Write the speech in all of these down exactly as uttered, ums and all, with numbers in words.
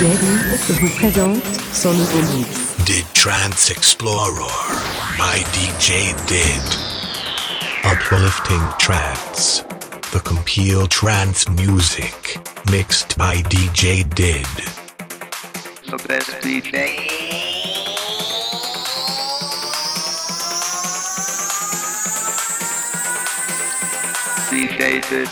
Jerry vous présente son nouveau mix. Did'Trance Explorer by D J Did. Uplifting trance. The compiled trance music mixed by D J Did. The best D J. Deflated.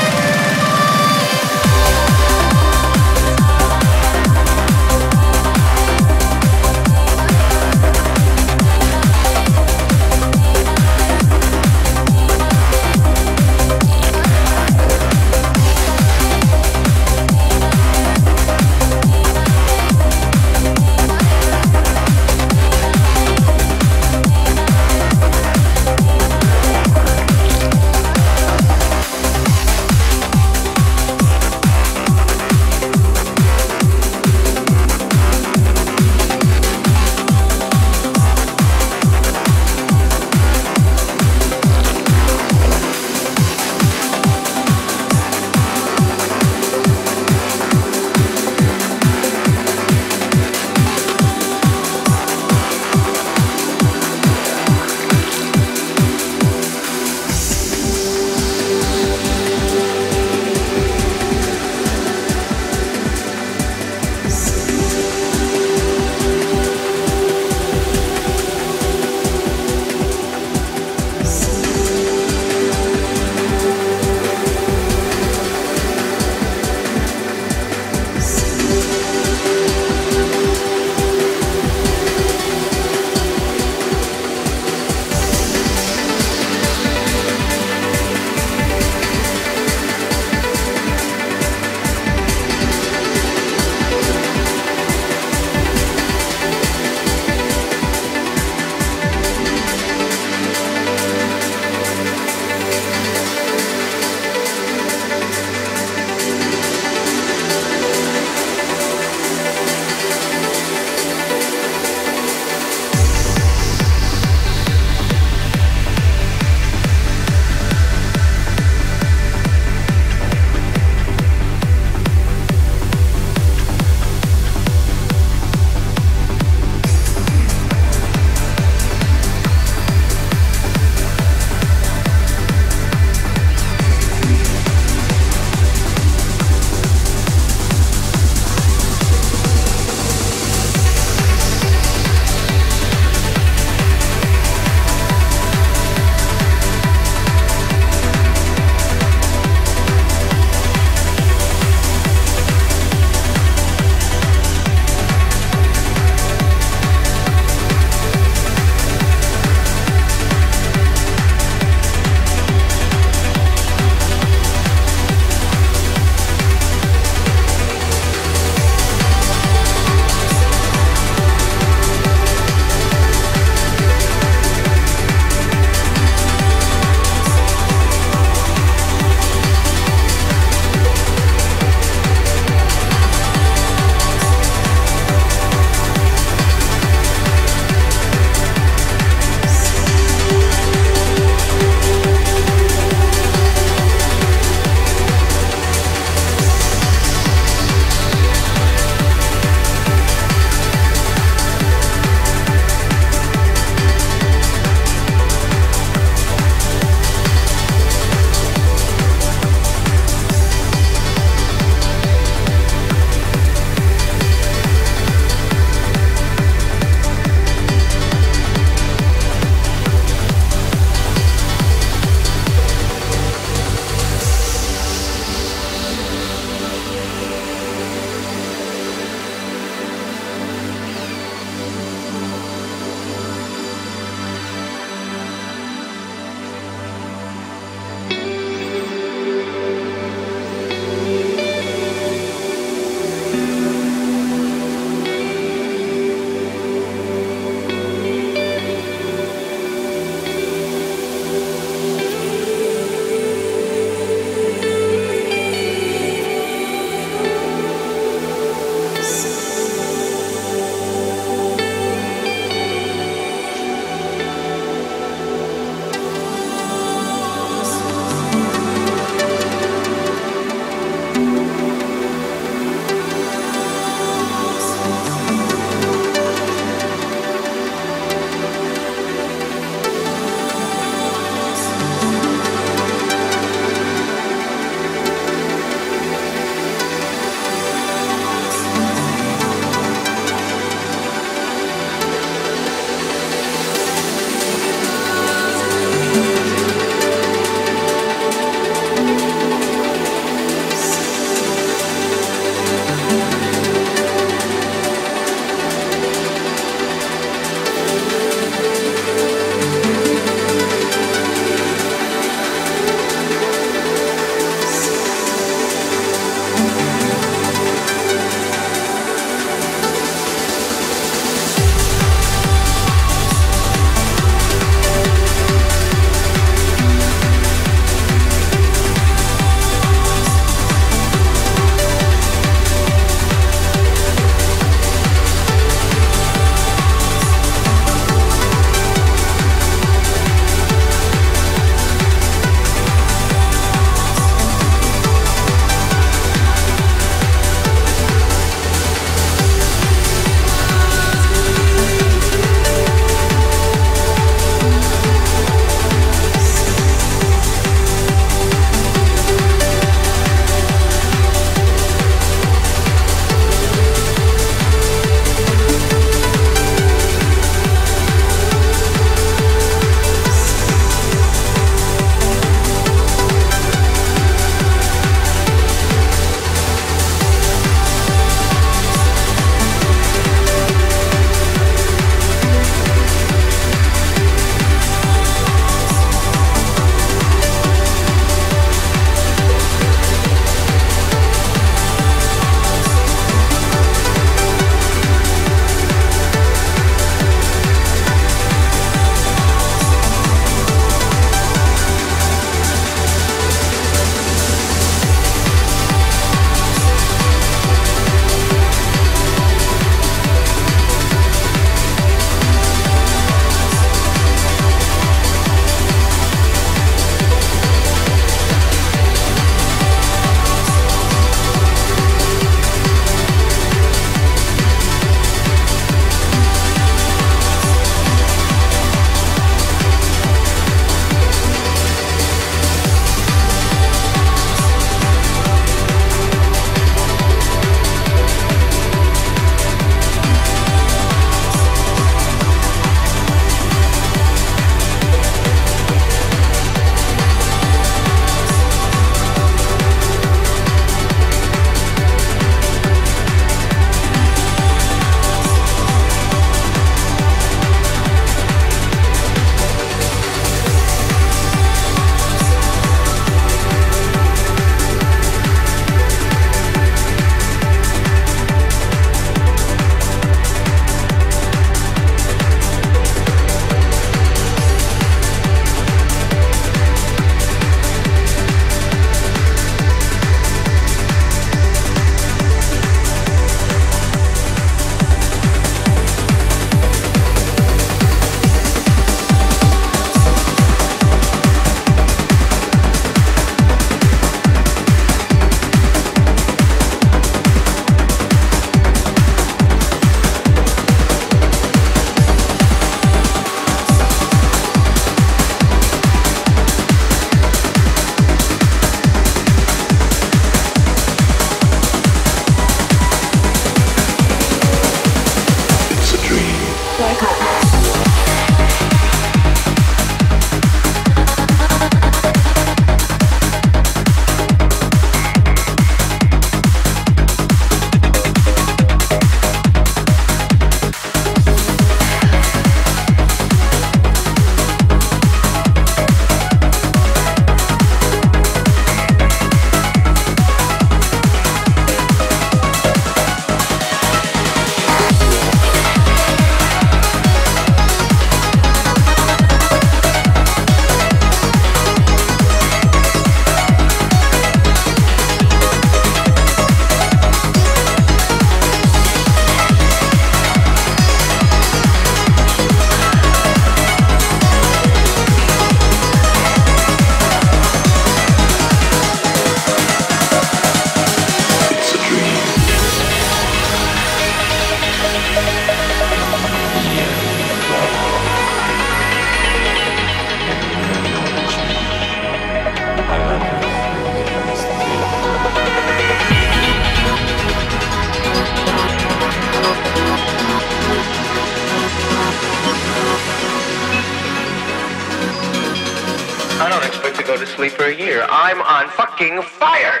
go to sleep for a year. I'm on fucking fire!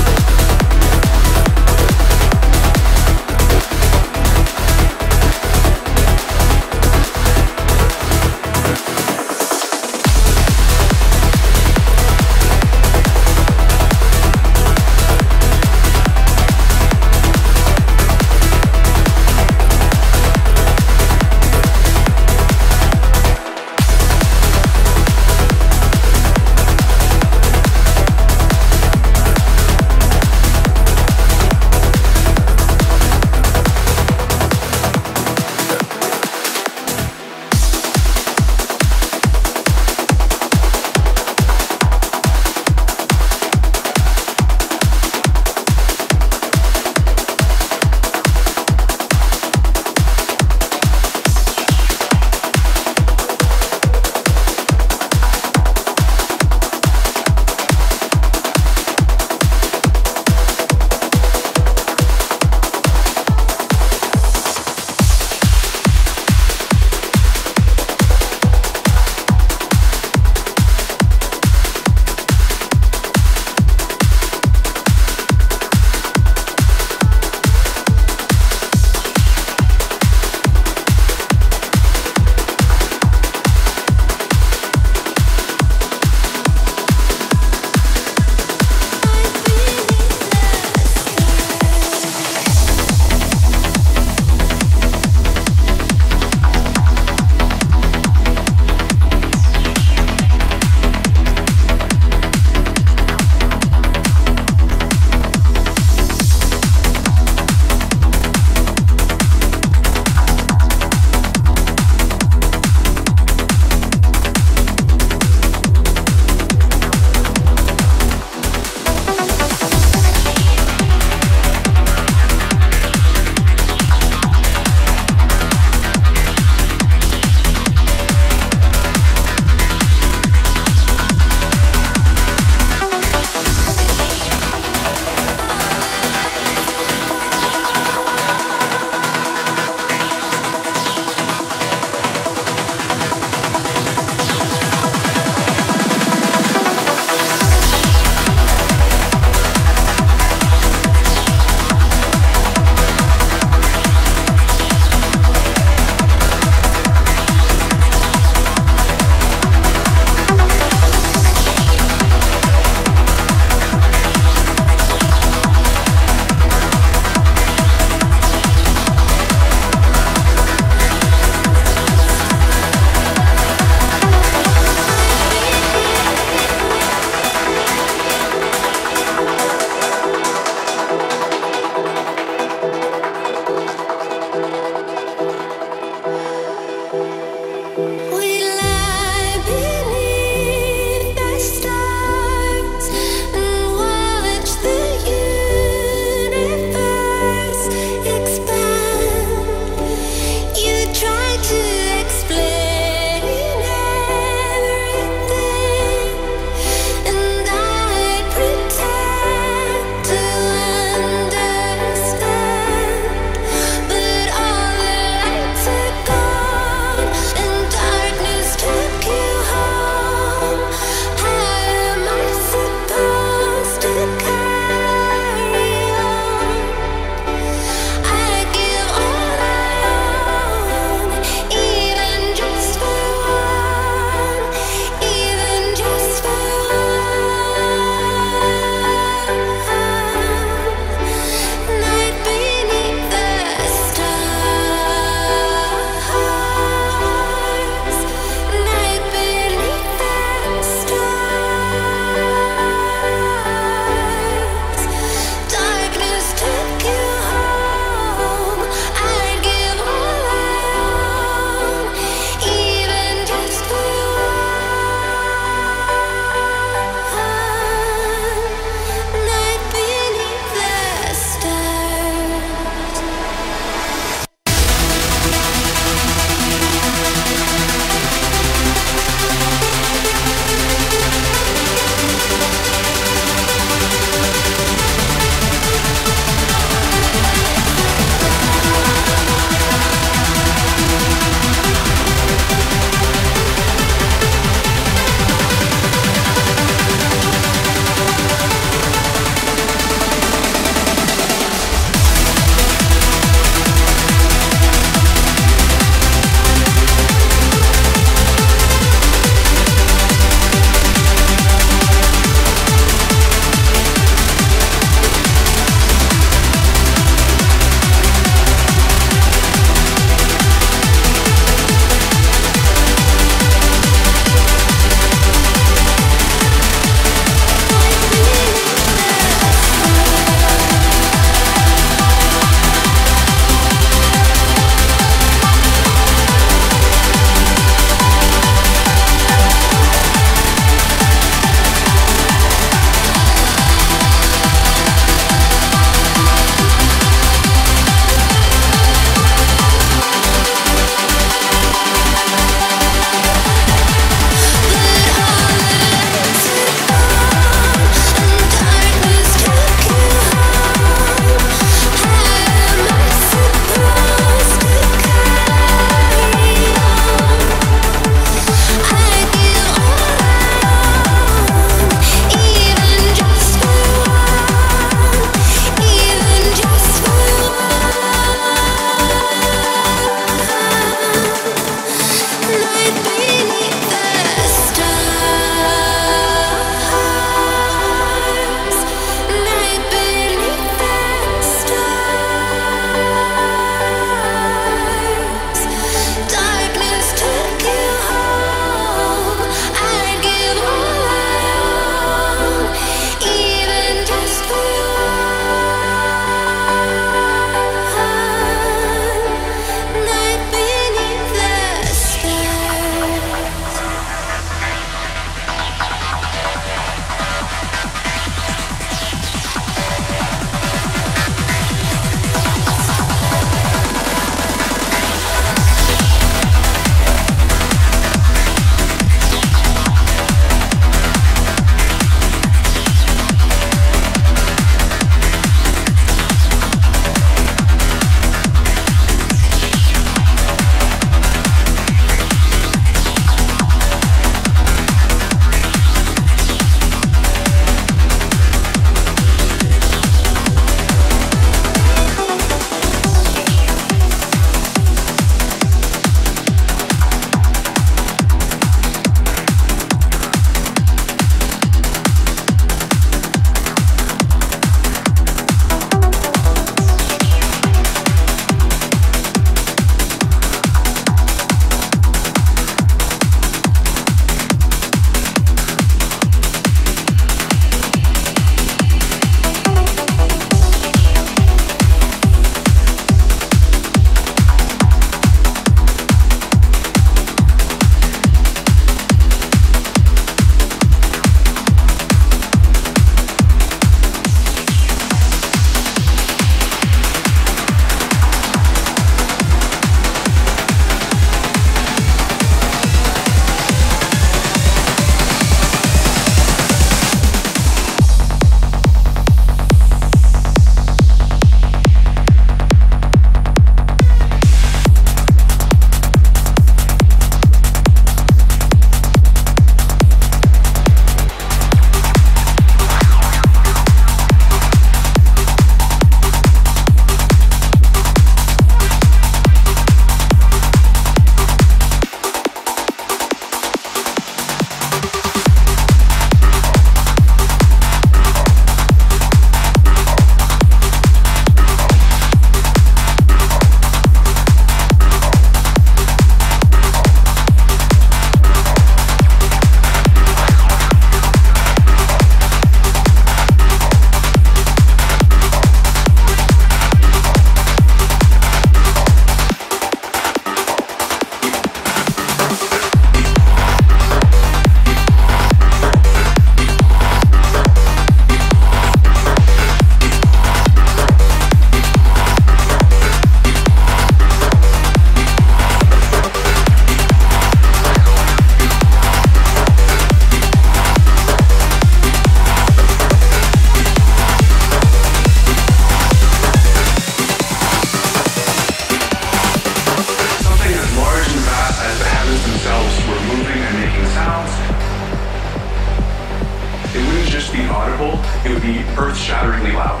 it would be earth-shatteringly loud.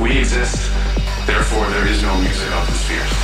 We exist, therefore there is no music of the spheres.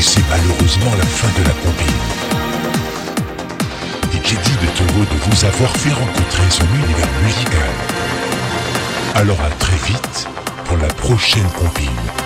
Et c'est malheureusement la fin de la compile. D J Did est heureux de vous avoir fait rencontrer son univers musical. Alors à très vite pour la prochaine compile.